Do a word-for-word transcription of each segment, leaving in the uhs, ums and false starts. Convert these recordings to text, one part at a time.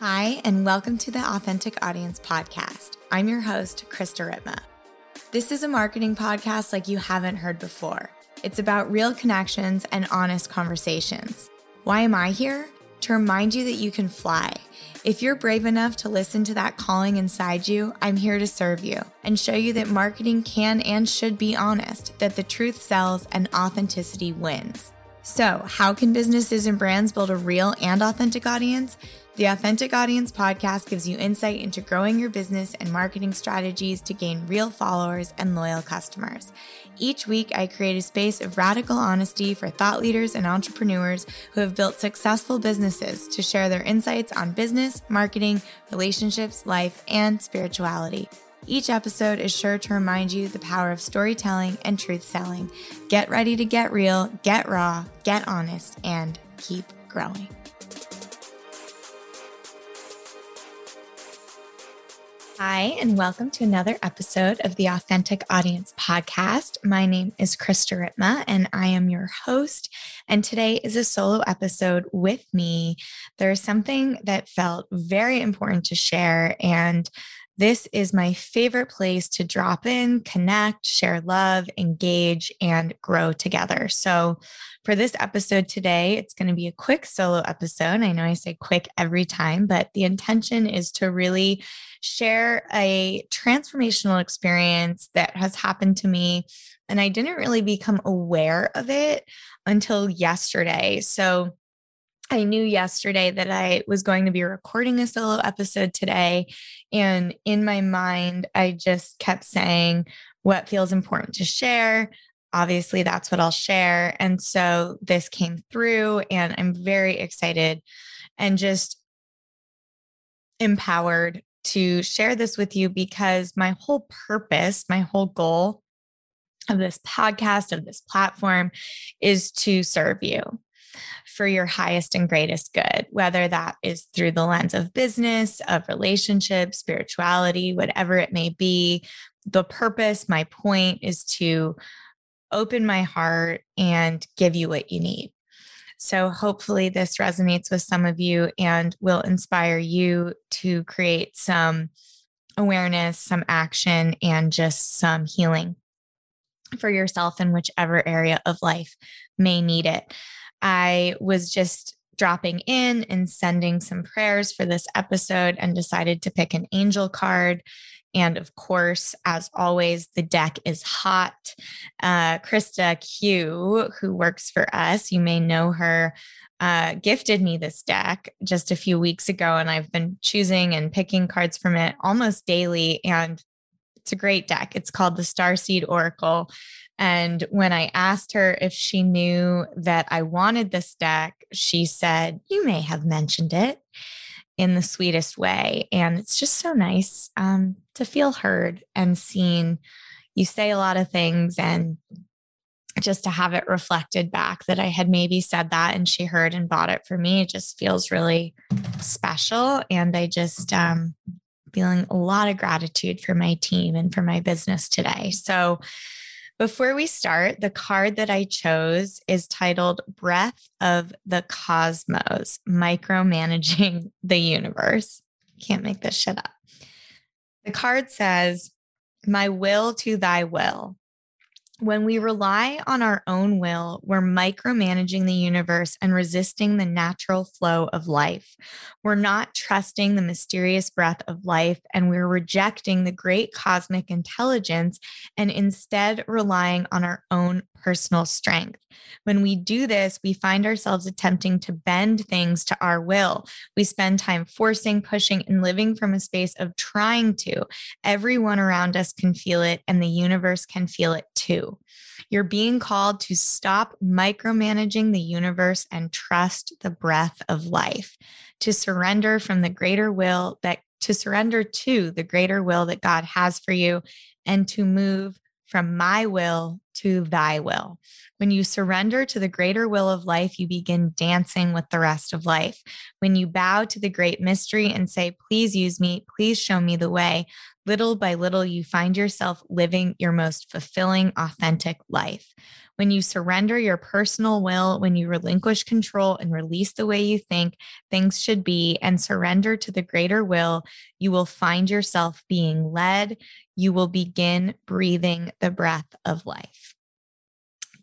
Hi, and welcome to the Authentic Audience Podcast. I'm your host, Krista Ripma. This is a marketing podcast like you haven't heard before. It's about real connections and honest conversations. Why am I here? To remind you that you can fly. If you're brave enough to listen to that calling inside you, I'm here to serve you and show you that marketing can and should be honest, that the truth sells and authenticity wins. So, how can businesses and brands build a real and authentic audience? The Authentic Audience Podcast gives you insight into growing your business and marketing strategies to gain real followers and loyal customers. Each week, I create a space of radical honesty for thought leaders and entrepreneurs who have built successful businesses to share their insights on business, marketing, relationships, life, and spirituality. Each episode is sure to remind you the power of storytelling and truth selling. Get ready to get real, get raw, get honest, and keep growing. Hi, and welcome to another episode of the Authentic Audience Podcast. My name is Krista Ripma, and I am your host. And today is a solo episode with me. There is something that felt very important to share, and this is my favorite place to drop in, connect, share love, engage, and grow together. So for this episode today, it's going to be a quick solo episode. I know I say quick every time, but the intention is to really share a transformational experience that has happened to me, and I didn't really become aware of it until yesterday. So I knew yesterday that I was going to be recording a solo episode today, and in my mind, I just kept saying what feels important to share. Obviously, that's what I'll share. And so this came through, and I'm very excited and just empowered to share this with you, because my whole purpose, my whole goal of this podcast, of this platform, is to serve you for your highest and greatest good, whether that is through the lens of business, of relationships, spirituality, whatever it may be. The purpose, my point, is to open my heart and give you what you need. So hopefully this resonates with some of you and will inspire you to create some awareness, some action, and just some healing for yourself in whichever area of life may need it. I was just dropping in and sending some prayers for this episode and decided to pick an angel card. And of course, as always, the deck is hot. Uh, Krista Q, who works for us, you may know her, uh, gifted me this deck just a few weeks ago, and I've been choosing and picking cards from it almost daily. And it's a great deck. It's called the Starseed Oracle. And when I asked her if she knew that I wanted this deck, she said, "You may have mentioned it," in the sweetest way. And it's just so nice um, to feel heard and seen. You say a lot of things, and just to have it reflected back that I had maybe said that and she heard and bought it for me, it just feels really special. And I just um, feeling a lot of gratitude for my team and for my business today. So before we start, the card that I chose is titled Breath of the Cosmos, Micromanaging the Universe. Can't make this shit up. The card says, "My will to thy will." When we rely on our own will, we're micromanaging the universe and resisting the natural flow of life. We're not trusting the mysterious breath of life, and we're rejecting the great cosmic intelligence and instead relying on our own personal strength. When we do this, we find ourselves attempting to bend things to our will. We spend time forcing, pushing, and living from a space of trying to. Everyone around us can feel it, and the universe can feel it too. You're being called to stop micromanaging the universe and trust the breath of life, to surrender from the greater will that to surrender to the greater will that God has for you, and to move from my will to thy will. When you surrender to the greater will of life, you begin dancing with the rest of life. When you bow to the great mystery and say, "Please use me, please show me the way," little by little, you find yourself living your most fulfilling, authentic life. When you surrender your personal will, when you relinquish control and release the way you think things should be and surrender to the greater will, you will find yourself being led. You will begin breathing the breath of life.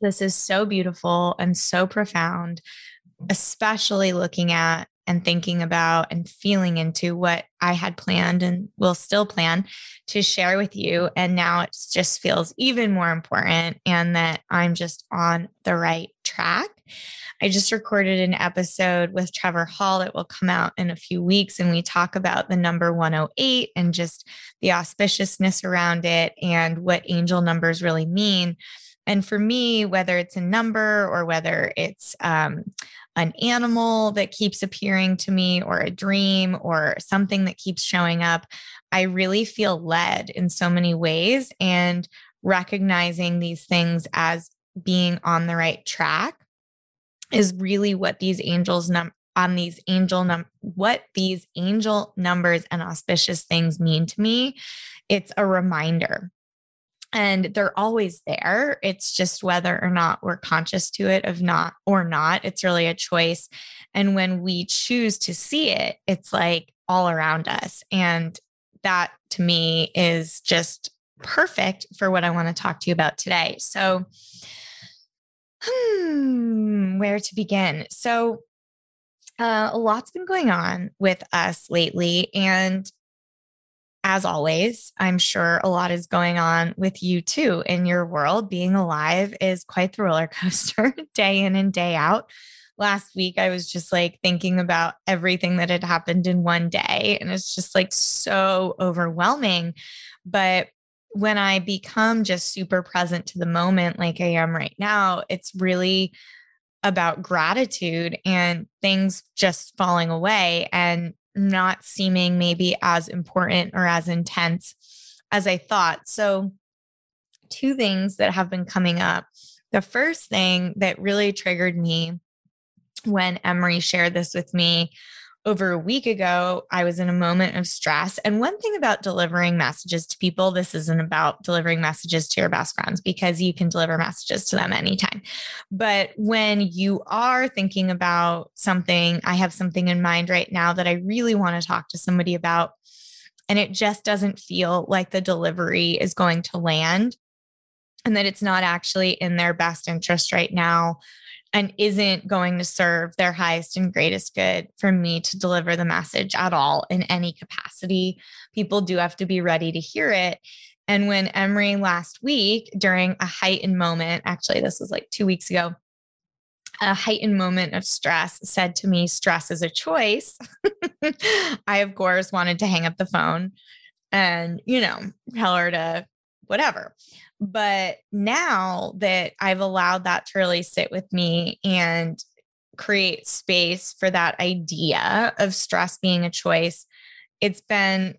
This is so beautiful and so profound, especially looking at and thinking about and feeling into what I had planned and will still plan to share with you. And now it just feels even more important, and that I'm just on the right track. I just recorded an episode with Trevor Hall that will come out in a few weeks. And we talk about the number one oh eight and just the auspiciousness around it and what angel numbers really mean. And for me, whether it's a number or whether it's um, an animal that keeps appearing to me or a dream or something that keeps showing up, I really feel led in so many ways, and recognizing these things as being on the right track is really what these angels num- on these angel num- what these angel numbers and auspicious things mean to me. It's a reminder. And they're always there. It's just whether or not we're conscious to it of not or not. It's really a choice. And when we choose to see it, it's like all around us. And that to me is just perfect for what I want to talk to you about today. So hmm, where to begin? So uh, a lot's been going on with us lately, and as always, I'm sure a lot is going on with you too in your world. Being alive is quite the roller coaster day in and day out. Last week, I was just like thinking about everything that had happened in one day, and it's just like so overwhelming. But when I become just super present to the moment like I am right now, it's really about gratitude and things just falling away and not seeming maybe as important or as intense as I thought. So two things that have been coming up. The first thing that really triggered me when Emery shared this with me over a week ago, I was in a moment of stress. And one thing about delivering messages to people, this isn't about delivering messages to your best friends because you can deliver messages to them anytime. But when you are thinking about something, I have something in mind right now that I really want to talk to somebody about, and it just doesn't feel like the delivery is going to land and that it's not actually in their best interest right now, and isn't going to serve their highest and greatest good for me to deliver the message at all in any capacity. People do have to be ready to hear it. And when Emery last week, during a heightened moment, actually this was like two weeks ago, a heightened moment of stress, said to me, stress is a choice. I, of course, wanted to hang up the phone and, you know, tell her to whatever. But now that I've allowed that to really sit with me and create space for that idea of stress being a choice, it's been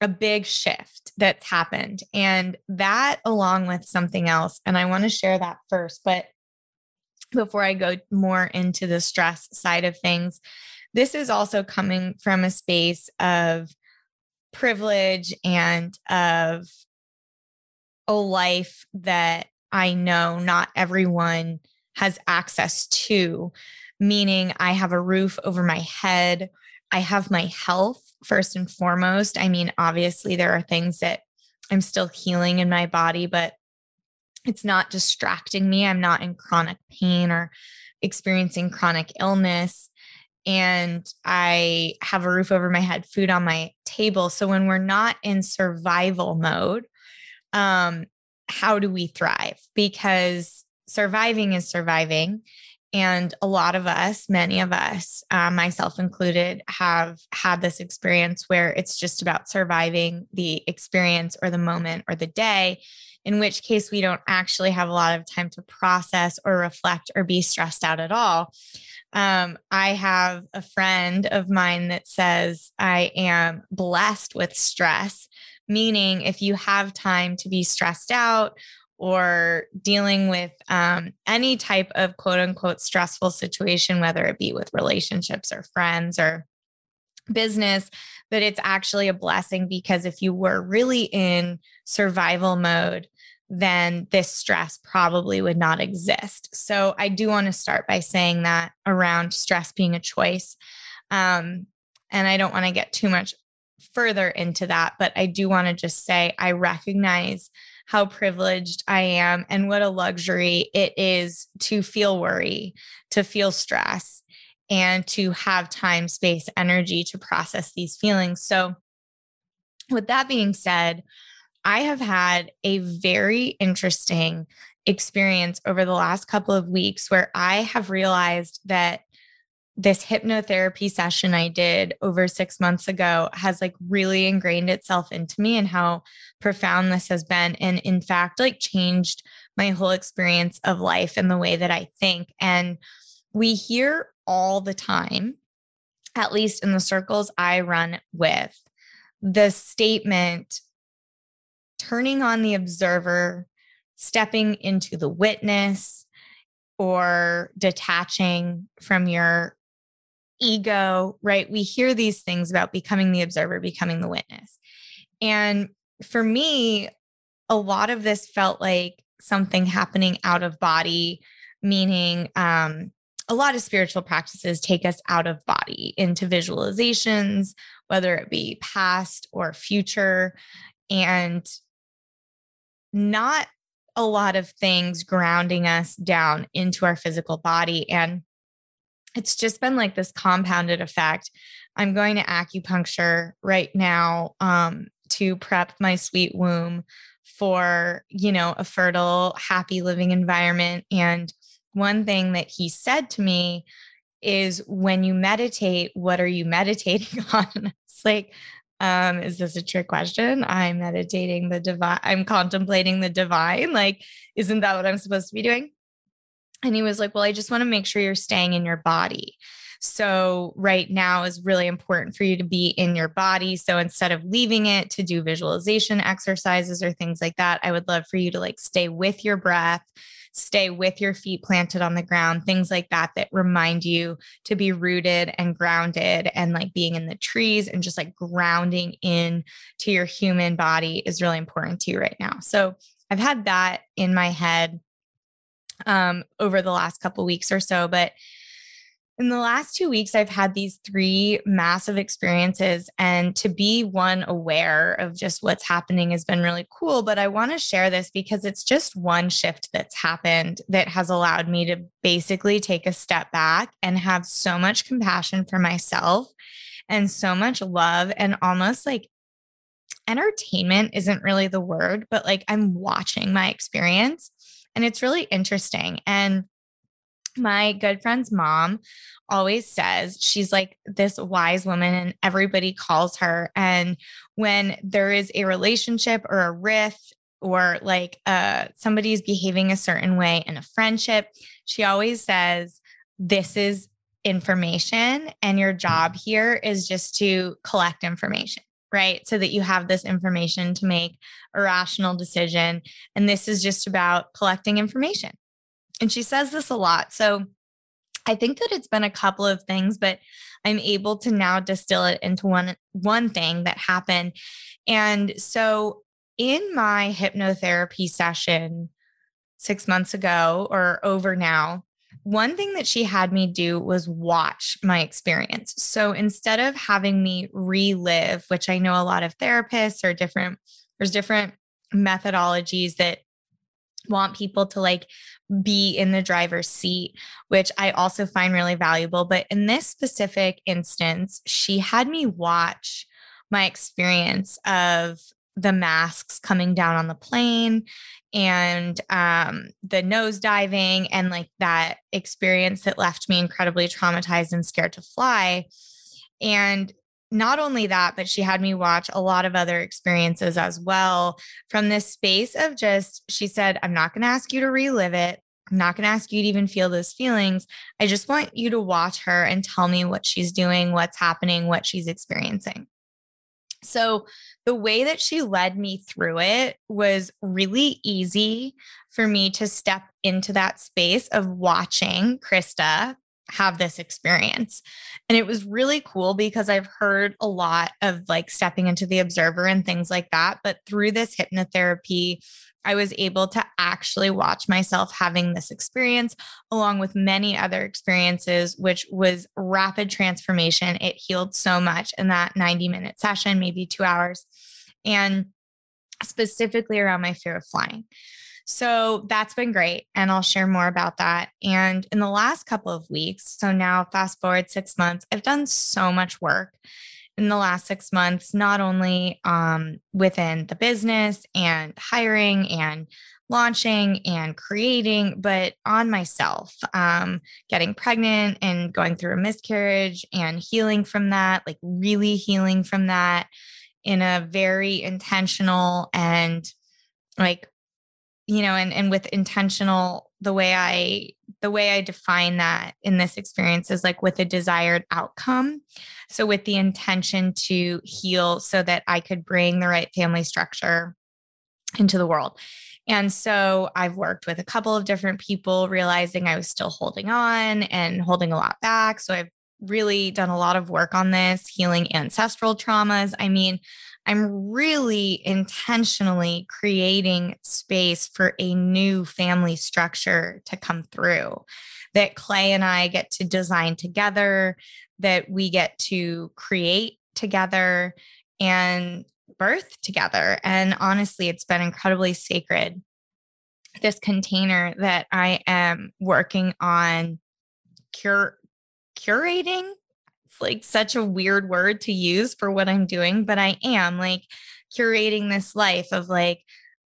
a big shift that's happened. And that, along with something else, and I want to share that first, but before I go more into the stress side of things, this is also coming from a space of privilege and of a life that I know not everyone has access to, meaning I have a roof over my head. I have my health first and foremost. I mean, obviously there are things that I'm still healing in my body, but it's not distracting me. I'm not in chronic pain or experiencing chronic illness. And I have a roof over my head, food on my table. So when we're not in survival mode, Um, how do we thrive? Because surviving is surviving. And a lot of us, many of us, uh, myself included, have had this experience where it's just about surviving the experience or the moment or the day, in which case we don't actually have a lot of time to process or reflect or be stressed out at all. Um, I have a friend of mine that says, I am blessed with stress. Meaning, if you have time to be stressed out or dealing with um, any type of quote unquote stressful situation, whether it be with relationships or friends or business, but it's actually a blessing, because if you were really in survival mode, then this stress probably would not exist. So I do want to start by saying that around stress being a choice. Um, and I don't want to get too much further into that, but I do want to just say I recognize how privileged I am and what a luxury it is to feel worry, to feel stress, and to have time, space, energy to process these feelings. So with that being said, I have had a very interesting experience over the last couple of weeks where I have realized that this hypnotherapy session I did over six months ago has like really ingrained itself into me and how profound this has been. And in fact, like changed my whole experience of life and the way that I think. And we hear all the time, at least in the circles I run with, the statement, turning on the observer, stepping into the witness, or detaching from your ego, right? We hear these things about becoming the observer, becoming the witness. And for me, a lot of this felt like something happening out of body, meaning um, a lot of spiritual practices take us out of body into visualizations, whether it be past or future, and not a lot of things grounding us down into our physical body. And it's just been like this compounded effect. I'm going to acupuncture right now um, to prep my sweet womb for, you know, a fertile, happy living environment. And one thing that he said to me is, when you meditate, what are you meditating on? And it's like, um, is this a trick question? I'm meditating the divine. I'm contemplating the divine. Like, isn't that what I'm supposed to be doing? And he was like, well, I just want to make sure you're staying in your body. So right now is really important for you to be in your body. So instead of leaving it to do visualization exercises or things like that, I would love for you to like stay with your breath, stay with your feet planted on the ground, things like that, that remind you to be rooted and grounded, and like being in the trees and just like grounding in to your human body is really important to you right now. So I've had that in my head um, over the last couple weeks or so, but in the last two weeks, I've had these three massive experiences, and to be one aware of just what's happening has been really cool. But I want to share this because it's just one shift that's happened that has allowed me to basically take a step back and have so much compassion for myself and so much love, and almost like entertainment isn't really the word, but like I'm watching my experience, and it's really interesting. And my good friend's mom always says, she's like this wise woman and everybody calls her. And when there is a relationship or a rift, or like uh, somebody's behaving a certain way in a friendship, she always says, this is information, and your job here is just to collect information, right? So that you have this information to make a rational decision. And this is just about collecting information. And she says this a lot. So I think that it's been a couple of things, but I'm able to now distill it into one, one thing that happened. And so in my hypnotherapy session six months ago or over now, one thing that she had me do was watch my experience. So instead of having me relive, which I know a lot of therapists or different, there's different methodologies that want people to like be in the driver's seat, which I also find really valuable. But in this specific instance, she had me watch my experience of the masks coming down on the plane and um, the nose diving and like that experience that left me incredibly traumatized and scared to fly. And not only that, but she had me watch a lot of other experiences as well from this space of just, she said, I'm not going to ask you to relive it. I'm not going to ask you to even feel those feelings. I just want you to watch her and tell me what she's doing, what's happening, what she's experiencing. So the way that she led me through it was really easy for me to step into that space of watching Krista have this experience. And it was really cool because I've heard a lot of like stepping into the observer and things like that. But through this hypnotherapy, I was able to actually watch myself having this experience along with many other experiences, which was rapid transformation. It healed so much in that ninety minute session, maybe two hours, and specifically around my fear of flying. So that's been great. And I'll share more about that. And in the last couple of weeks, so now fast forward six months, I've done so much work in the last six months, not only um, within the business and hiring and launching and creating, but on myself, um, getting pregnant and going through a miscarriage and healing from that, like really healing from that in a very intentional and like, you know, and, and with intentional, the way I, the way I define that in this experience is like with a desired outcome. So with the intention to heal so that I could bring the right family structure into the world. And so I've worked with a couple of different people, realizing I was still holding on and holding a lot back. So I've really done a lot of work on this, healing ancestral traumas. I mean, I'm really intentionally creating space for a new family structure to come through, that Clay and I get to design together, that we get to create together and birth together. And honestly, it's been incredibly sacred. This container that I am working on cure, curating. It's like such a weird word to use for what I'm doing, but I am like curating this life of like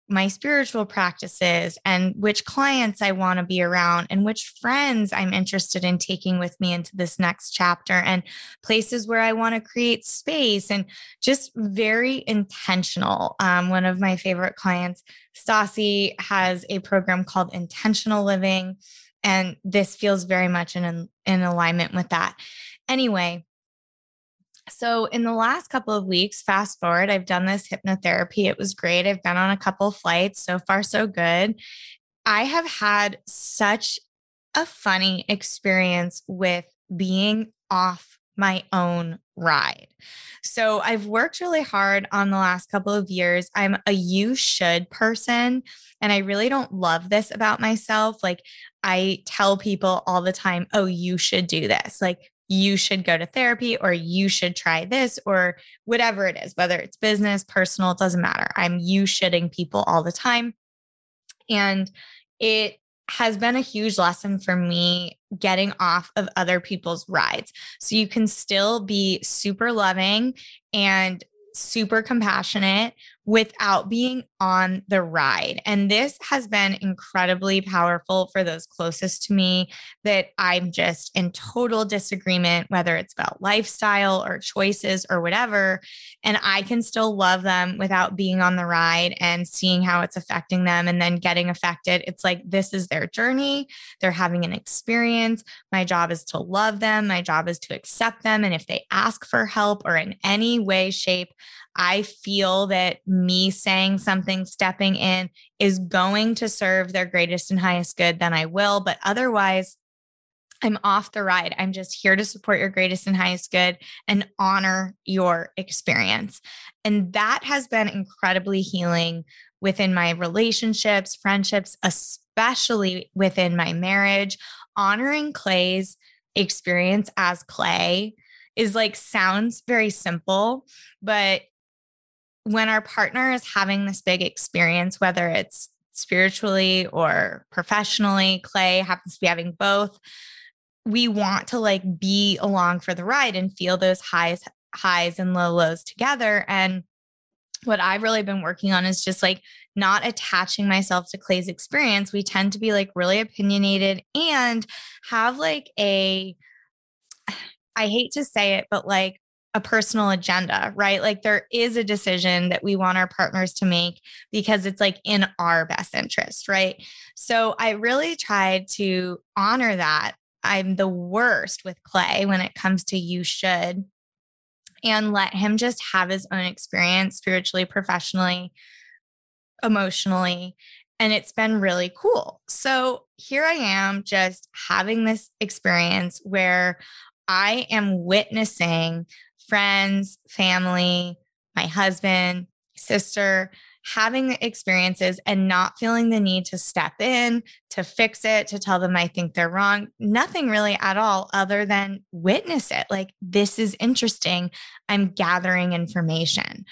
my spiritual practices and which clients I want to be around and which friends I'm interested in taking with me into this next chapter and places where I want to create space and just very intentional. Um, one of my favorite clients, Stassi, has a program called Intentional Living, and this feels very much in, in alignment with that. Anyway, so in the last couple of weeks, fast forward, I've done this hypnotherapy. It was great. I've been on a couple of flights. So far, so good. I have had such a funny experience with being off my own ride. So I've worked really hard on the last couple of years. I'm a you should person, and I really don't love this about myself. Like I tell people all the time, oh, you should do this. Like you should go to therapy, or you should try this, or whatever it is, whether it's business, personal, it doesn't matter. I'm you shoulding people all the time. And it has been a huge lesson for me getting off of other people's rides. So you can still be super loving and super compassionate without being on the ride. And this has been incredibly powerful for those closest to me that I'm just in total disagreement, whether it's about lifestyle or choices or whatever. And I can still love them without being on the ride and seeing how it's affecting them and then getting affected. It's like, this is their journey. They're having an experience. My job is to love them. My job is to accept them. And if they ask for help or in any way, shape, I feel that me saying something, stepping in is going to serve their greatest and highest good, then I will. But otherwise, I'm off the ride. I'm just here to support your greatest and highest good and honor your experience. And that has been incredibly healing within my relationships, friendships, especially within my marriage. Honoring Clay's experience as Clay is like, sounds very simple, but when our partner is having this big experience, whether it's spiritually or professionally, Clay happens to be having both, we want to like be along for the ride and feel those highs, highs and low lows together. And what I've really been working on is just like not attaching myself to Clay's experience. We tend to be like really opinionated and have like a, I hate to say it, but like a personal agenda, right? Like there is a decision that we want our partners to make because it's like in our best interest, right? So I really tried to honor that. I'm the worst with Clay when it comes to you should, and let him just have his own experience spiritually, professionally, emotionally. And it's been really cool. So here I am just having this experience where I am witnessing friends, family, my husband, sister, having experiences and not feeling the need to step in, to fix it, to tell them I think they're wrong. Nothing really at all other than witness it. Like, this is interesting. I'm gathering information.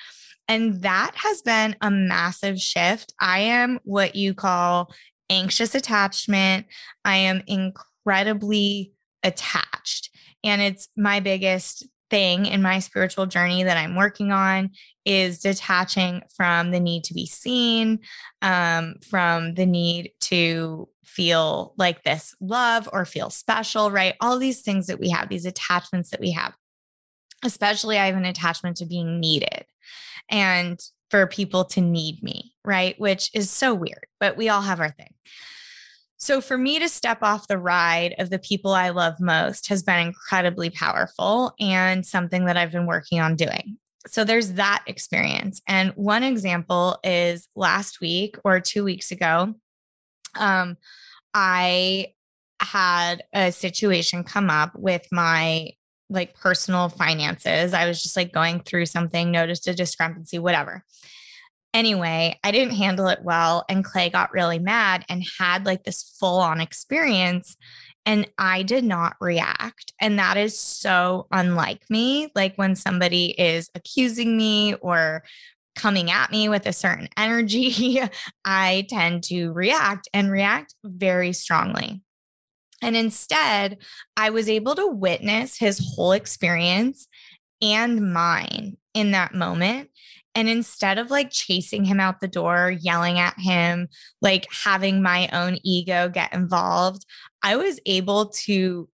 And that has been a massive shift. I am what you call anxious attachment. I am incredibly attached. And it's my biggest thing in my spiritual journey that I'm working on is detaching from the need to be seen, um, from the need to feel like this love or feel special, right? All these things that we have, these attachments that we have, especially I have an attachment to being needed and for people to need me, right? Which is so weird, but we all have our thing. So for me to step off the ride of the people I love most has been incredibly powerful and something that I've been working on doing. So there's that experience. And one example is last week or two weeks ago, um, I had a situation come up with my like personal finances. I was just like going through something, noticed a discrepancy, whatever. Anyway, I didn't handle it well, and Clay got really mad and had like this full-on experience, and I did not react. And that is so unlike me. Like when somebody is accusing me or coming at me with a certain energy, I tend to react and react very strongly. And instead, I was able to witness his whole experience and mine in that moment. And instead of like chasing him out the door, yelling at him, like having my own ego get involved, I was able to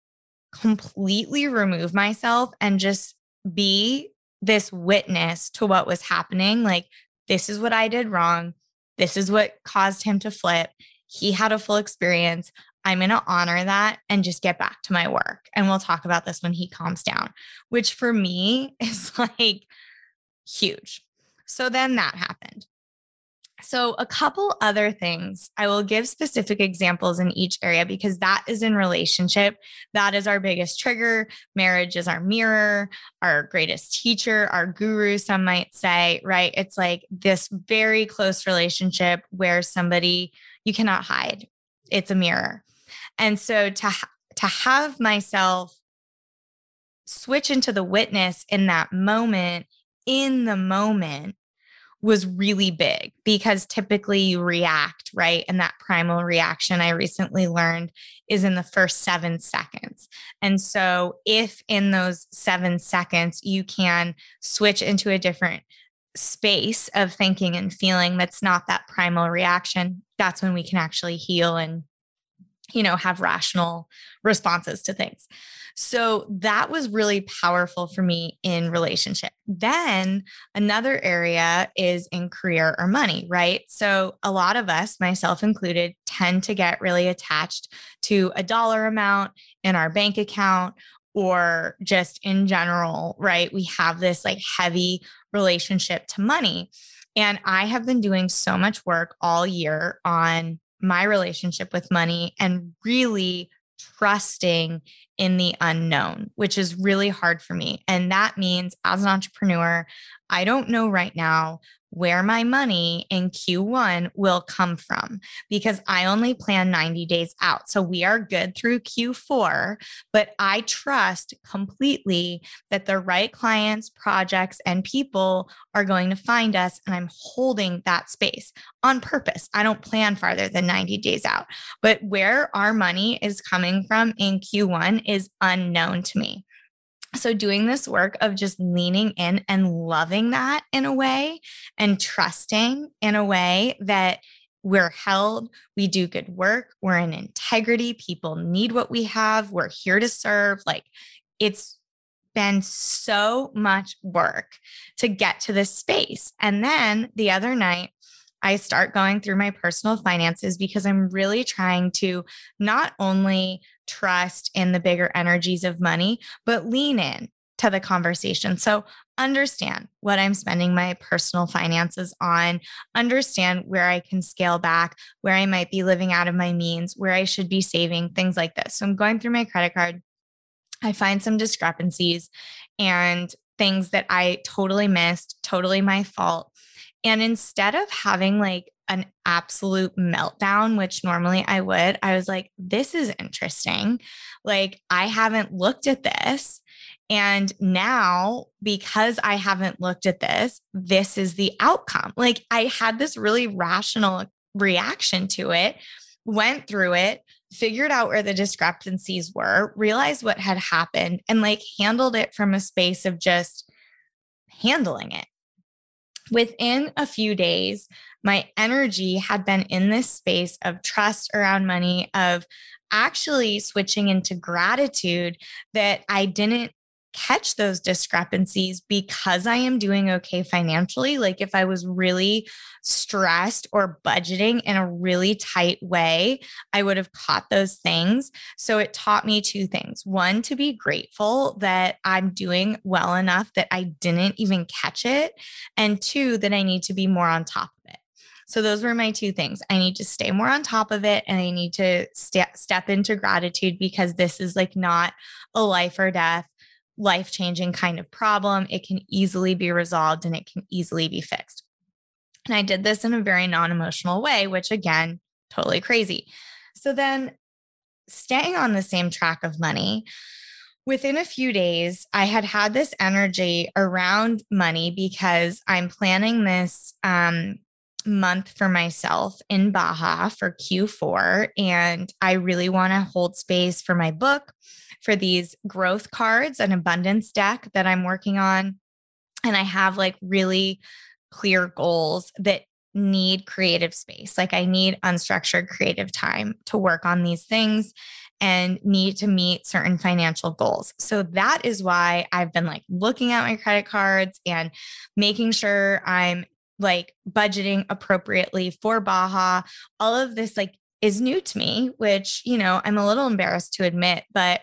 completely remove myself and just be this witness to what was happening. Like, this is what I did wrong. This is what caused him to flip. He had a full experience. I'm going to honor that and just get back to my work. And we'll talk about this when he calms down, which for me is like huge. So then that happened. So a couple other things, I will give specific examples in each area because that is in relationship. That is our biggest trigger. Marriage is our mirror, our greatest teacher, our guru, some might say, right? It's like this very close relationship where somebody, you cannot hide. It's a mirror. And so to, ha- to have myself switch into the witness in that moment in the moment was really big because typically you react, right? And that primal reaction I recently learned is in the first seven seconds. And so if in those seven seconds, you can switch into a different space of thinking and feeling that's not that primal reaction, that's when we can actually heal and, you know, have rational responses to things. So that was really powerful for me in relationship. Then another area is in career or money, right? So a lot of us, myself included, tend to get really attached to a dollar amount in our bank account or just in general, right? We have this like heavy relationship to money. And I have been doing so much work all year on my relationship with money and really trusting in the unknown, which is really hard for me. And that means as an entrepreneur, I don't know right now where my money in Q one will come from because I only plan ninety days out. So we are good through Q four, but I trust completely that the right clients, projects, and people are going to find us. And I'm holding that space on purpose. I don't plan farther than ninety days out, but where our money is coming from in Q one is unknown to me. So doing this work of just leaning in and loving that in a way and trusting in a way that we're held, we do good work, we're in integrity, people need what we have, we're here to serve. Like, it's been so much work to get to this space. And then the other night, I start going through my personal finances because I'm really trying to not only trust in the bigger energies of money, but lean in to the conversation. So understand what I'm spending my personal finances on, understand where I can scale back, where I might be living out of my means, where I should be saving, things like this. So I'm going through my credit card. I find some discrepancies and things that I totally missed, totally my fault. And instead of having like an absolute meltdown, which normally I would, I was like, this is interesting. Like, I haven't looked at this. And now, because I haven't looked at this, this is the outcome. Like, I had this really rational reaction to it, went through it, figured out where the discrepancies were, realized what had happened, and like handled it from a space of just handling it. Within a few days, my energy had been in this space of trust around money, of actually switching into gratitude that I didn't catch those discrepancies because I am doing okay financially. Like, if I was really stressed or budgeting in a really tight way, I would have caught those things. So it taught me two things. One, to be grateful that I'm doing well enough that I didn't even catch it. And two, that I need to be more on top of it. So those were my two things. I need to stay more on top of it, and I need to st- step into gratitude, because this is like not a life or death, life-changing kind of problem. It can easily be resolved and it can easily be fixed. And I did this in a very non-emotional way, which again, totally crazy. So then, staying on the same track of money, within a few days, I had had this energy around money because I'm planning this um, month for myself in Baja for Q four. And I really want to hold space for my book, for these growth cards, an abundance deck that I'm working on. And I have like really clear goals that need creative space. Like, I need unstructured creative time to work on these things and need to meet certain financial goals. So that is why I've been like looking at my credit cards and making sure I'm like budgeting appropriately for Baja. All of this like is new to me, which, you know, I'm a little embarrassed to admit, but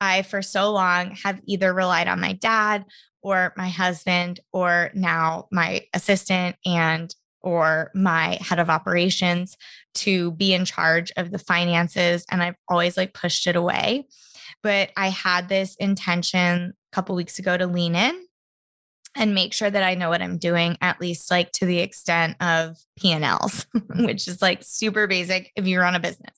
I, for so long, have either relied on my dad or my husband, or now my assistant and or my head of operations to be in charge of the finances. And I've always like pushed it away, but I had this intention a couple of weeks ago to lean in and make sure that I know what I'm doing, at least like to the extent of P and L's, which is like super basic if you run a business.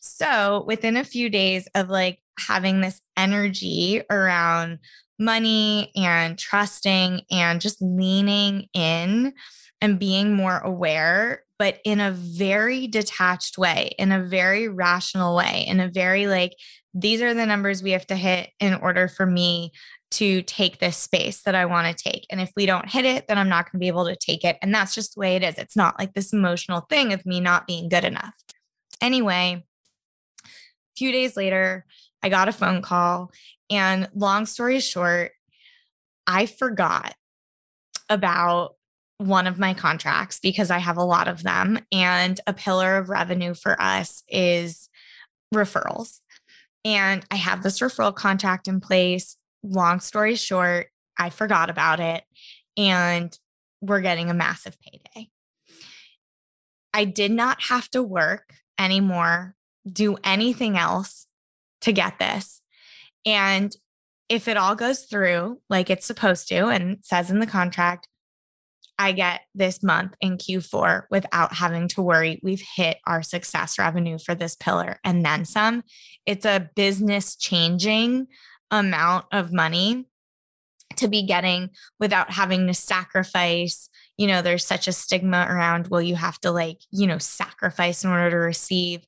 So within a few days of like having this energy around money and trusting and just leaning in and being more aware, but in a very detached way, in a very rational way, in a very like, these are the numbers we have to hit in order for me to take this space that I want to take. And if we don't hit it, then I'm not going to be able to take it. And that's just the way it is. It's not like this emotional thing of me not being good enough. Anyway, a few days later, I got a phone call, and long story short, I forgot about one of my contracts because I have a lot of them. And a pillar of revenue for us is referrals. And I have this referral contract in place. Long story short, I forgot about it, and we're getting a massive payday. I did not have to work anymore, do anything else to get this. And if it all goes through like it's supposed to and it says in the contract, I get this month in Q four without having to worry. We've hit our success revenue for this pillar and then some. It's a business changing amount of money to be getting without having to sacrifice. You know, there's such a stigma around, well, you have to like, you know, sacrifice in order to receive.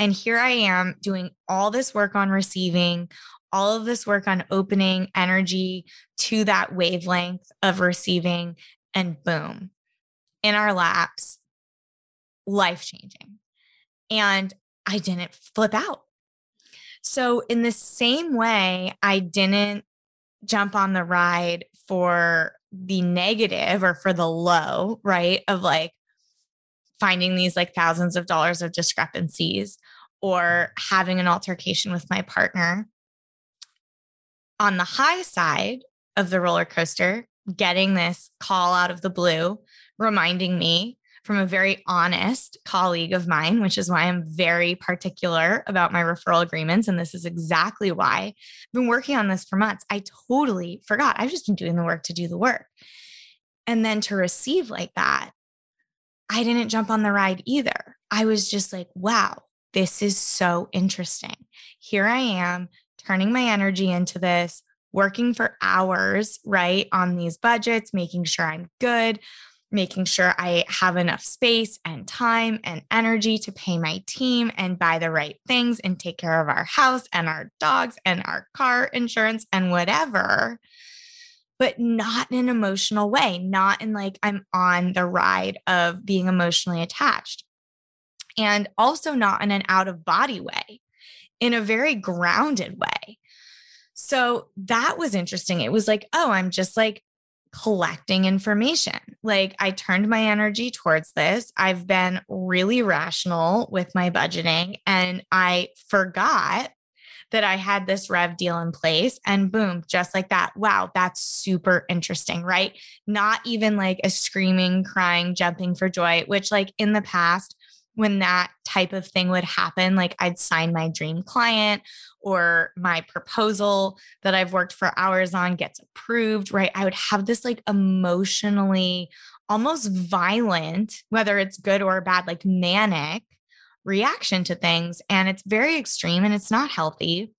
And here I am doing all this work on receiving, all of this work on opening energy to that wavelength of receiving, and boom, in our laps, life-changing. And I didn't flip out. So in the same way, I didn't jump on the ride for the negative or for the low, right? Of like finding these like thousands of dollars of discrepancies or having an altercation with my partner. on the high side of the roller coaster, getting this call out of the blue, reminding me from a very honest colleague of mine, which is why I'm very particular about my referral agreements. And this is exactly why I've been working on this for months. I totally forgot. I've just been doing the work to do the work. And then to receive like that, I didn't jump on the ride either. I was just like, wow, this is so interesting. Here I am turning my energy into this, working for hours, right, on these budgets, making sure I'm good, making sure I have enough space and time and energy to pay my team and buy the right things and take care of our house and our dogs and our car insurance and whatever, but not in an emotional way, not in like I'm on the ride of being emotionally attached, and also not in an out-of-body way, in a very grounded way. So that was interesting. It was like, oh, I'm just like collecting information. Like I turned my energy towards this. I've been really rational with my budgeting, and I forgot that I had this rev deal in place, and boom, just like that. Wow. That's super interesting, right? Not even like a screaming, crying, jumping for joy, which like in the past, when that type of thing would happen, like I'd sign my dream client or my proposal that I've worked for hours on gets approved, right? I would have this like emotionally, almost violent, whether it's good or bad, like manic reaction to things. And it's very extreme and it's not healthy.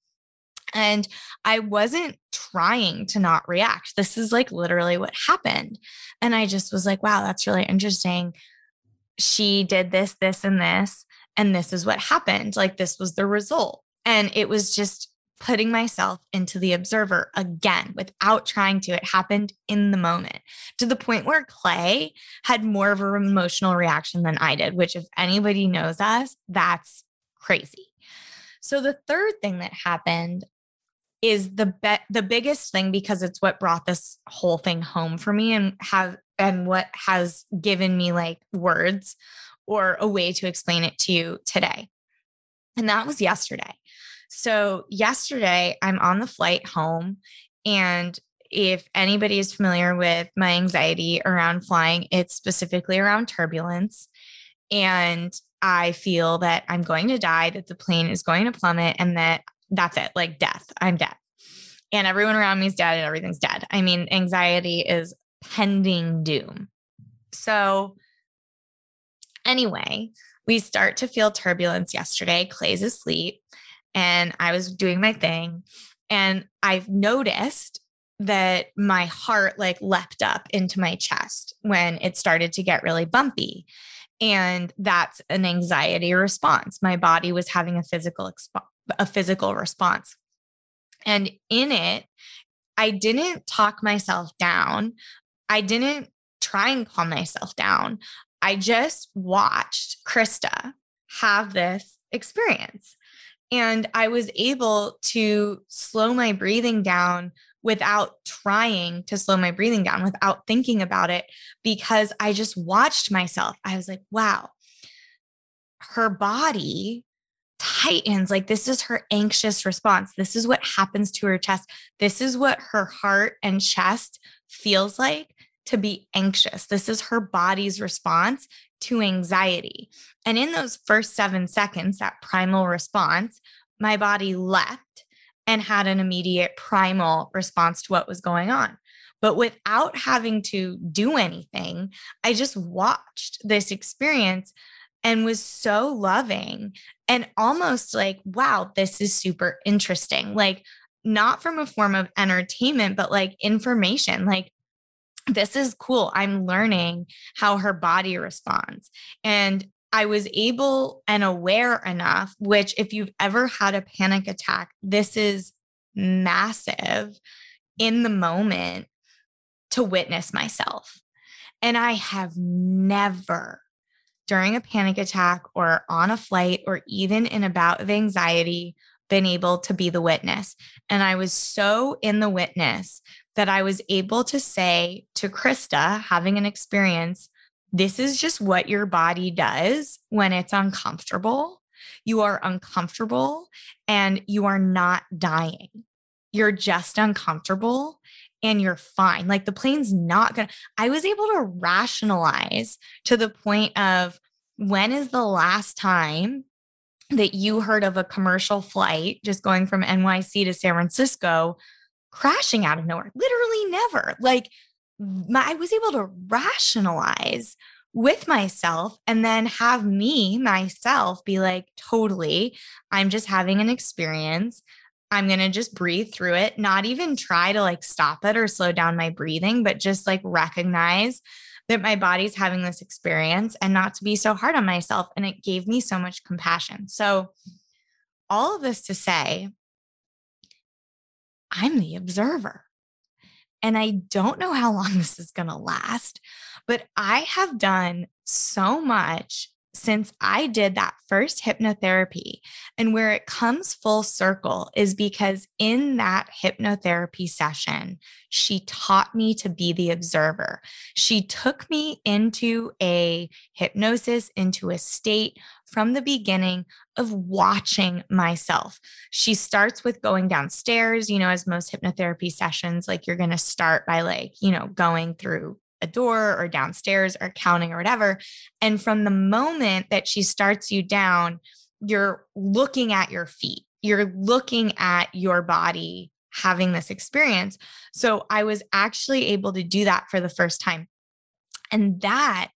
And I wasn't trying to not react. This is like literally what happened. And I just was like, wow, that's really interesting. She did this, this, and this, and this is what happened. Like this was the result. And it was just putting myself into the observer again without trying to. It happened in the moment to the point where Clay had more of an emotional reaction than I did, which if anybody knows us, that's crazy. So the third thing that happened is the be- the biggest thing, because it's what brought this whole thing home for me and have and what has given me like words or a way to explain it to you today. And that was yesterday. So yesterday I'm on the flight home, and if anybody is familiar with my anxiety around flying, it's specifically around turbulence. And I feel that I'm going to die, that the plane is going to plummet, and that that's it, like death. I'm dead. And everyone around me is dead and everything's dead. I mean, anxiety is pending doom. So anyway, we start to feel turbulence yesterday. Clay's asleep and I was doing my thing. And I've noticed that my heart like leapt up into my chest when it started to get really bumpy. And that's an anxiety response. My body was having a physical expo- a physical response. And in it, I didn't talk myself down. I didn't try and calm myself down. I just watched Krista have this experience, and I was able to slow my breathing down without trying to slow my breathing down, without thinking about it, because I just watched myself. I was like, wow, her body tightens. Like this is her anxious response. This is what happens to her chest. This is what her heart and chest feels like to be anxious. This is her body's response to anxiety. And in those first seven seconds, that primal response, my body leapt and had an immediate primal response to what was going on. But without having to do anything, I just watched this experience and was so loving and almost like, wow, this is super interesting. Like not from a form of entertainment, but like information, like this is cool. I'm learning how her body responds. And I was able and aware enough, which if you've ever had a panic attack, this is massive in the moment to witness myself. And I have never during a panic attack or on a flight or even in a bout of anxiety, been able to be the witness. And I was so in the witness that I was able to say to Krista, having an experience, this is just what your body does when it's uncomfortable. You are uncomfortable and you are not dying. you're just uncomfortable and you're fine. Like the plane's not going to, I was able to rationalize to the point of, when is the last time that you heard of a commercial flight just going from N Y C to San Francisco crashing out of nowhere? Literally never. Like my, I was able to rationalize with myself and then have me, myself be like, totally, I'm just having an experience. I'm going to just breathe through it, not even try to like stop it or slow down my breathing, but just like recognize that my body's having this experience and not to be so hard on myself. And it gave me so much compassion. So all of this to say, I'm the observer and I don't know how long this is going to last, but I have done so much since I did that first hypnotherapy. And where it comes full circle is because in that hypnotherapy session, she taught me to be the observer. She took me into a hypnosis, into a state from the beginning of watching myself. She starts with going downstairs, you know, as most hypnotherapy sessions, like you're going to start by like, you know, going through a door or downstairs or counting or whatever. And from the moment that she starts you down, you're looking at your feet, you're looking at your body having this experience. So I was actually able to do that for the first time. And that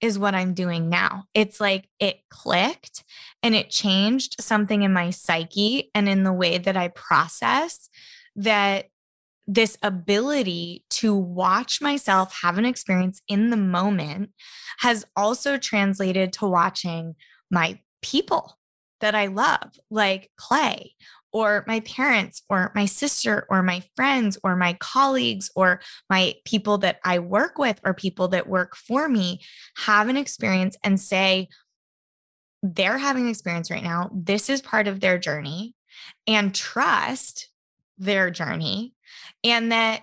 is what I'm doing now. It's like it clicked and it changed something in my psyche and in the way that I process that. This ability to watch myself have an experience in the moment has also translated to watching my people that I love, like Clay, or my parents, or my sister, or my friends, or my colleagues, or my people that I work with, or people that work for me, have an experience and say, they're having an experience right now. This is part of their journey, and trust their journey. And that,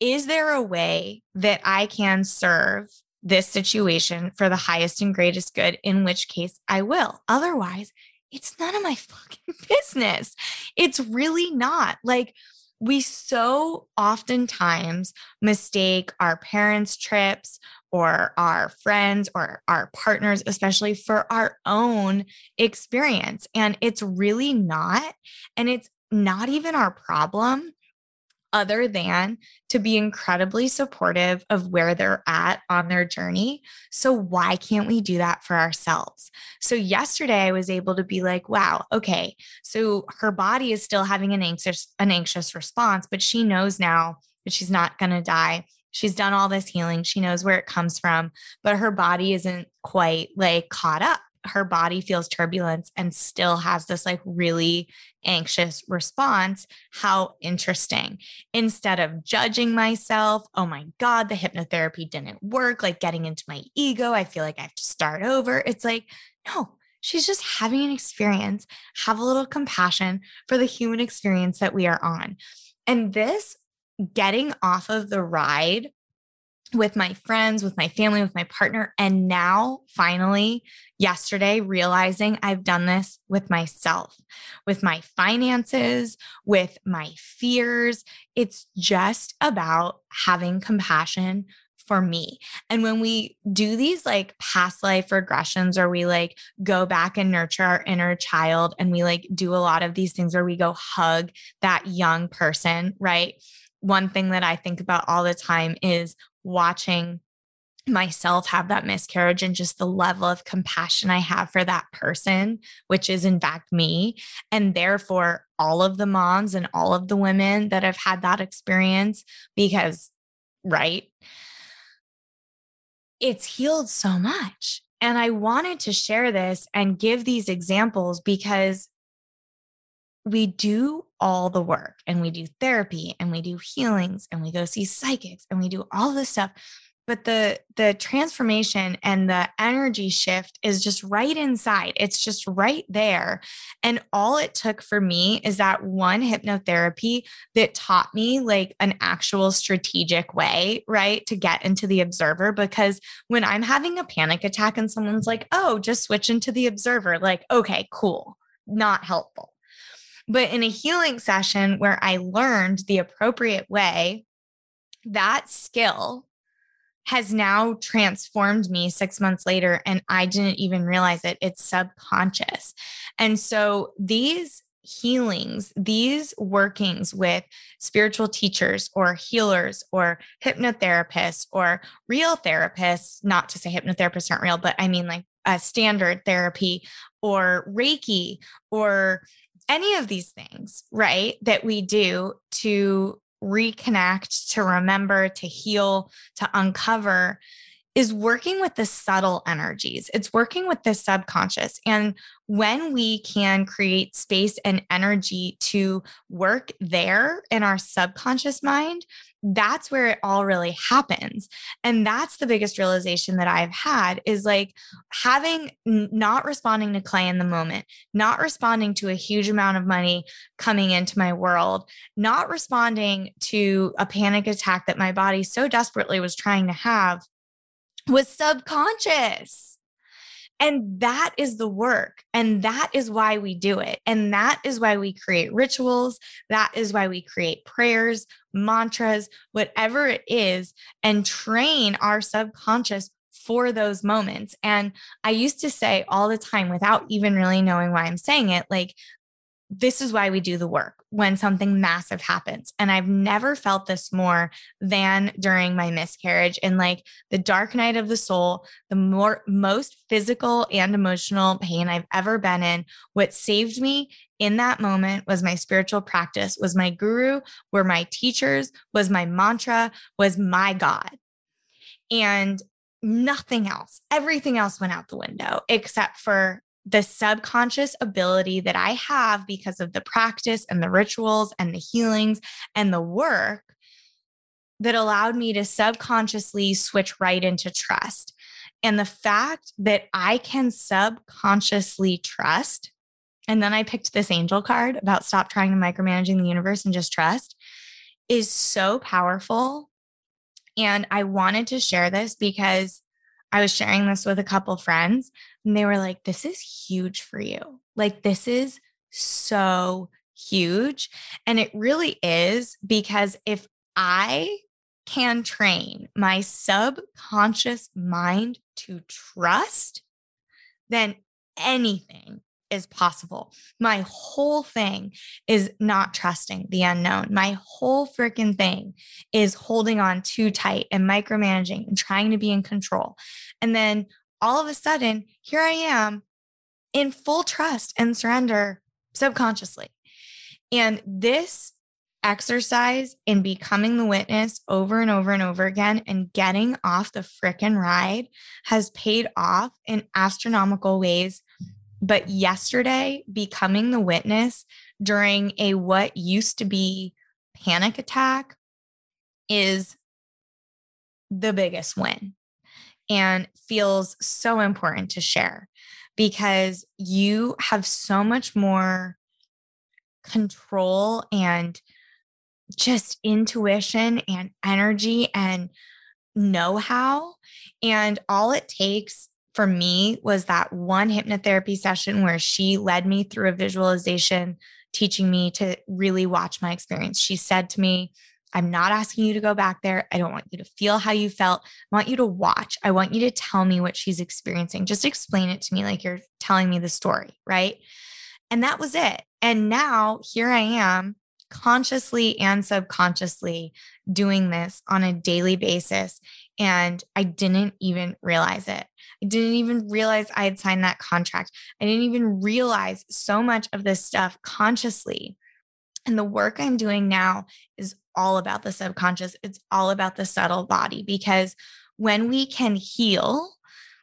is there a way that I can serve this situation for the highest and greatest good, in which case I will? Otherwise, it's none of my fucking business. It's really not. Like, we so oftentimes mistake our parents' trips or our friends or our partners, especially, for our own experience. And it's really not. And it's not even our problem, other than to be incredibly supportive of where they're at on their journey. So why can't we do that for ourselves? So yesterday I was able to be like, wow, okay, so her body is still having an anxious, an anxious response, but she knows now that she's not going to die. She's done all this healing. She knows where it comes from, but her body isn't quite like caught up. Her body feels turbulence and still has this like really anxious response. How interesting. Instead of judging myself, oh my God, the hypnotherapy didn't work, like getting into my ego, I feel like I have to start over. It's like, no, she's just having an experience. Have a little compassion for the human experience that we are on. And this getting off of the ride with my friends, with my family, with my partner. And now finally yesterday, realizing I've done this with myself, with my finances, with my fears. It's just about having compassion for me. And when we do these like past life regressions, or we like go back and nurture our inner child, and we like do a lot of these things where we go hug that young person, right? One thing that I think about all the time is watching myself have that miscarriage and just the level of compassion I have for that person, which is in fact me. And therefore all of the moms and all of the women that have had that experience, because, right, it's healed so much. And I wanted to share this and give these examples because we do all the work, and we do therapy, and we do healings, and we go see psychics, and we do all this stuff. But the, the transformation and the energy shift is just right inside. It's just right there. And all it took for me is that one hypnotherapy that taught me like an actual strategic way, right, to get into the observer. Because when I'm having a panic attack and someone's like, oh, just switch into the observer, like, okay, cool, not helpful. But in a healing session where I learned the appropriate way, that skill has now transformed me six months later, and I didn't even realize it. It's subconscious. And so these healings, these workings with spiritual teachers or healers or hypnotherapists or real therapists, not to say hypnotherapists aren't real, but I mean like a standard therapy or Reiki or any of these things, right, that we do to reconnect, to remember, to heal, to uncover, is working with the subtle energies. It's working with the subconscious. And when we can create space and energy to work there in our subconscious mind, that's where it all really happens. And that's the biggest realization that I've had, is like having, not responding to Clay in the moment, not responding to a huge amount of money coming into my world, not responding to a panic attack that my body so desperately was trying to have, was subconscious. And that is the work. And that is why we do it. And that is why we create rituals. That is why we create prayers, mantras, whatever it is, and train our subconscious for those moments. And I used to say all the time, without even really knowing why I'm saying it, like, this is why we do the work when something massive happens. And I've never felt this more than during my miscarriage and like the dark night of the soul, the more most physical and emotional pain I've ever been in. What saved me in that moment was my spiritual practice, was my guru, were my teachers, was my mantra, was my God. And nothing else, everything else went out the window except for the subconscious ability that I have because of the practice and the rituals and the healings and the work that allowed me to subconsciously switch right into trust. And the fact that I can subconsciously trust, and then I picked this angel card about stop trying to micromanaging the universe and just trust, is so powerful. And I wanted to share this because I was sharing this with a couple friends, and they were like, this is huge for you. Like, this is so huge. And it really is, because if I can train my subconscious mind to trust, then anything is possible. My whole thing is not trusting the unknown. My whole freaking thing is holding on too tight and micromanaging and trying to be in control. And then all of a sudden, here I am in full trust and surrender subconsciously. And this exercise in becoming the witness over and over and over again and getting off the freaking ride has paid off in astronomical ways. But yesterday, becoming the witness during a what used to be panic attack is the biggest win, and feels so important to share, because you have so much more control and just intuition and energy and know-how. And all it takes for me was that one hypnotherapy session where she led me through a visualization, teaching me to really watch my experience. She said to me, I'm not asking you to go back there. I don't want you to feel how you felt. I want you to watch. I want you to tell me what she's experiencing. Just explain it to me like you're telling me the story, right? And that was it. And now here I am, consciously and subconsciously doing this on a daily basis. And I didn't even realize it. I didn't even realize I had signed that contract. I didn't even realize so much of this stuff consciously. And the work I'm doing now is all about the subconscious. It's all about the subtle body, because when we can heal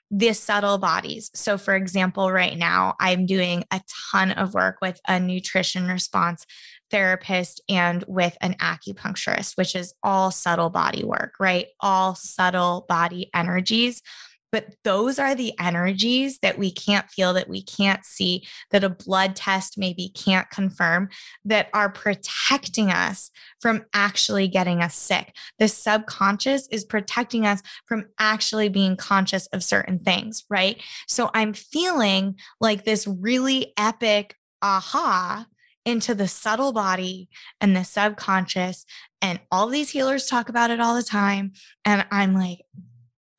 the subtle bodies. So for example, right now, I'm doing a ton of work with a nutrition response therapist and with an acupuncturist, which is all subtle body work, right? All subtle body energies. But those are the energies that we can't feel, that we can't see, that a blood test maybe can't confirm, that are protecting us from actually getting us sick. The subconscious is protecting us from actually being conscious of certain things, right? So I'm feeling like this really epic aha into the subtle body and the subconscious. And all these healers talk about it all the time. And I'm like,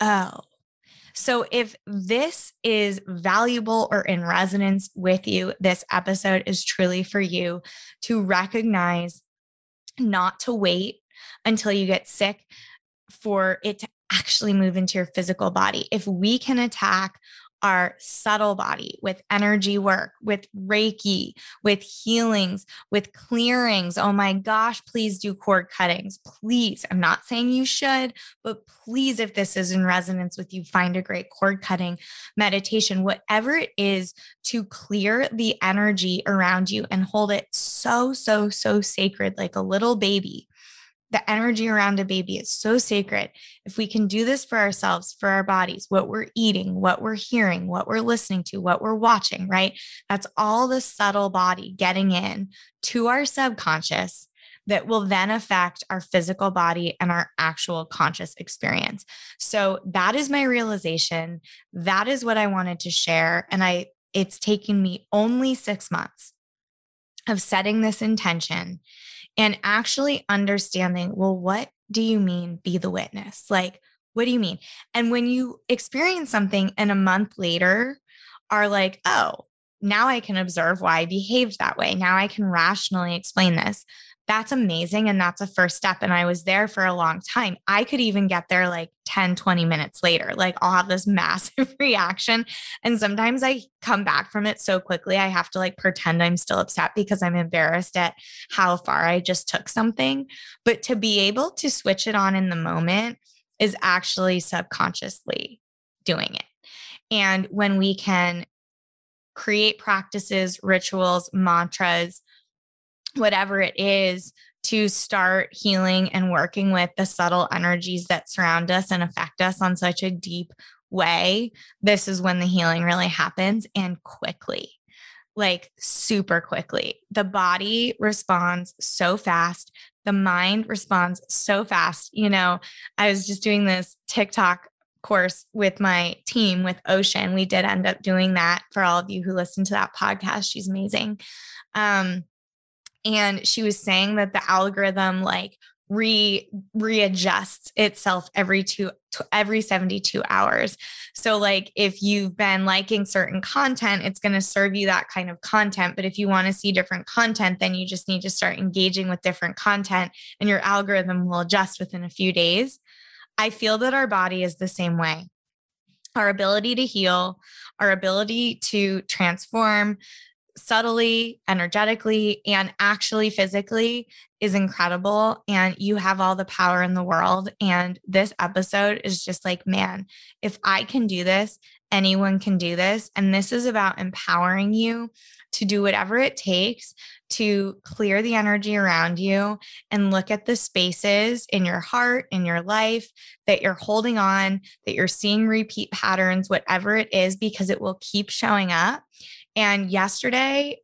oh. So if this is valuable or in resonance with you, this episode is truly for you to recognize, not to wait until you get sick for it to actually move into your physical body. If we can attack our subtle body with energy work, with Reiki, with healings, with clearings. Oh my gosh, please do cord cuttings. Please, I'm not saying you should, but please, if this is in resonance with you, find a great cord cutting meditation, whatever it is to clear the energy around you and hold it so, so, so sacred, like a little baby. The energy around a baby is so sacred. If we can do this for ourselves, for our bodies, what we're eating, what we're hearing, what we're listening to, what we're watching, right? That's all the subtle body getting in to our subconscious that will then affect our physical body and our actual conscious experience. So that is my realization. That is what I wanted to share. And I, it's taken me only six months of setting this intention and actually understanding, well, what do you mean be the witness? Like, what do you mean? And when you experience something and a month later are like, oh, now I can observe why I behaved that way. Now I can rationally explain this. That's amazing. And that's a first step. And I was there for a long time. I could even get there like ten, twenty minutes later. Like I'll have this massive reaction. And sometimes I come back from it so quickly. I have to like pretend I'm still upset because I'm embarrassed at how far I just took something. But to be able to switch it on in the moment is actually subconsciously doing it. And when we can create practices, rituals, mantras, whatever it is, to start healing and working with the subtle energies that surround us and affect us on such a deep way, this is when the healing really happens, and quickly, like super quickly. The body responds so fast. The mind responds so fast. You know, I was just doing this TikTok course with my team with Ocean. We did end up doing that for all of you who listen to that podcast. She's amazing. Um, And she was saying that the algorithm like re readjusts itself every two, every seventy-two hours. So like if you've been liking certain content, it's going to serve you that kind of content. But if you want to see different content, then you just need to start engaging with different content and your algorithm will adjust within a few days. I feel that our body is the same way. Our ability to heal, our ability to transform subtly, energetically, and actually physically is incredible. And you have all the power in the world. And this episode is just like, man, if I can do this, anyone can do this. And this is about empowering you to do whatever it takes to clear the energy around you and look at the spaces in your heart, in your life that you're holding on, that you're seeing repeat patterns, whatever it is, because it will keep showing up. And yesterday,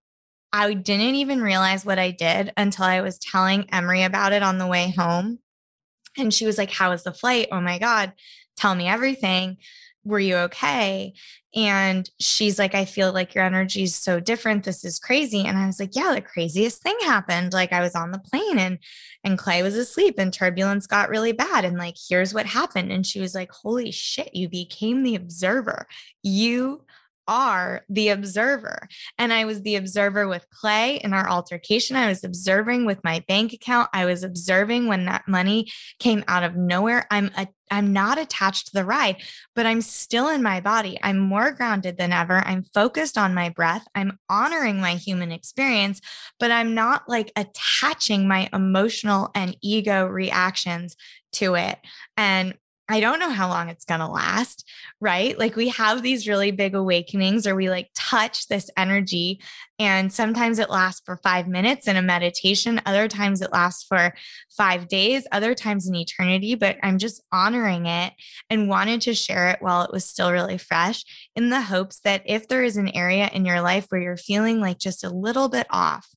I didn't even realize what I did until I was telling Emery about it on the way home. And she was like, how was the flight? Oh my God, tell me everything. Were you okay? And she's like, I feel like your energy is so different. This is crazy. And I was like, yeah, the craziest thing happened. Like I was on the plane and, and Clay was asleep and turbulence got really bad. And like, here's what happened. And she was like, holy shit, you became the observer. You are the observer. And I was the observer with Clay in our altercation. I was observing with my bank account. I was observing when that money came out of nowhere. I'm a, I'm not attached to the ride, but I'm still in my body. I'm more grounded than ever. I'm focused on my breath. I'm honoring my human experience, but I'm not like attaching my emotional and ego reactions to it. And I don't know how long it's going to last, right? Like we have these really big awakenings or we like touch this energy and sometimes it lasts for five minutes in a meditation. Other times it lasts for five days, other times an eternity, but I'm just honoring it and wanted to share it while it was still really fresh in the hopes that if there is an area in your life where you're feeling like just a little bit off,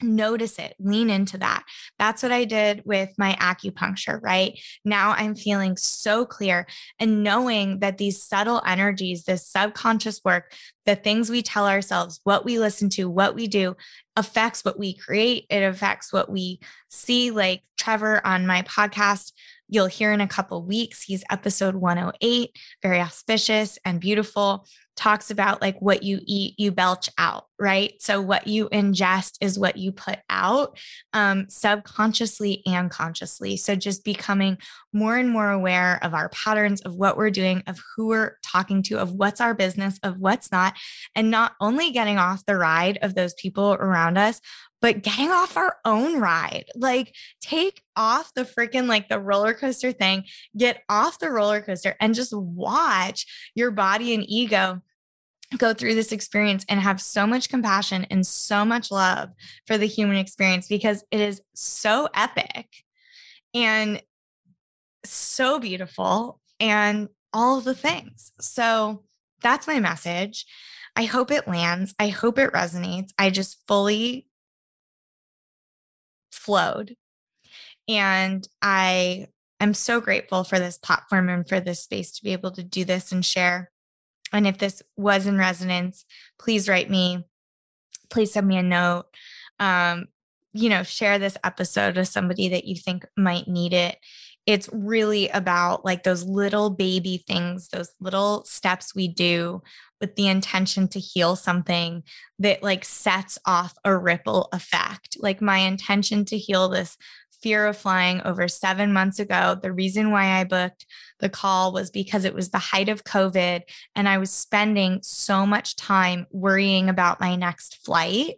Notice it, lean into that. That's what I did with my acupuncture, right? Now I'm feeling so clear and knowing that these subtle energies, this subconscious work, the things we tell ourselves, what we listen to, what we do affects what we create. It affects what we see. Like Trevor on my podcast, you'll hear in a couple weeks, he's episode one oh eight, very auspicious and beautiful, talks about like what you eat, you belch out, right? So what you ingest is what you put out um, subconsciously and consciously. So just becoming more and more aware of our patterns, of what we're doing, of who we're talking to, of what's our business, of what's not, and not only getting off the ride of those people around us, but getting off our own ride. Like take off the freaking like the roller coaster thing, get off the roller coaster and just watch your body and ego go through this experience and have so much compassion and so much love for the human experience, because it is so epic and so beautiful and all of the things. So that's my message. I hope it lands. I hope it resonates. I just fully flowed. And I am so grateful for this platform and for this space to be able to do this and share. And if this was in resonance, please write me, please send me a note, um, you know, share this episode with somebody that you think might need it. It's really about like those little baby things, those little steps we do with the intention to heal something that like sets off a ripple effect. Like my intention to heal this fear of flying over seven months ago. The reason why I booked the call was because it was the height of COVID and I was spending so much time worrying about my next flight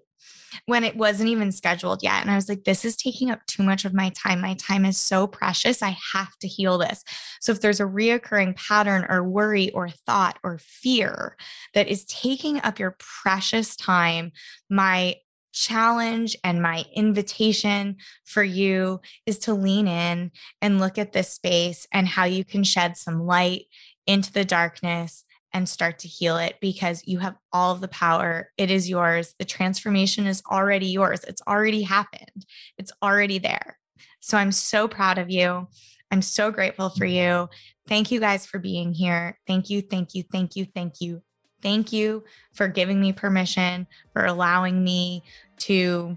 when it wasn't even scheduled yet. And I was like, this is taking up too much of my time. My time is so precious. I have to heal this. So if there's a reoccurring pattern or worry or thought or fear that is taking up your precious time, my challenge and my invitation for you is to lean in and look at this space and how you can shed some light into the darkness and start to heal it, because you have all of the power. It is yours. The transformation is already yours. It's already happened. It's already there. So I'm so proud of you. I'm so grateful for you. Thank you guys for being here. Thank you. Thank you. Thank you. Thank you. Thank you for giving me permission, for allowing me to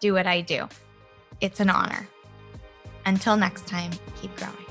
do what I do. It's an honor. Until next time, keep growing.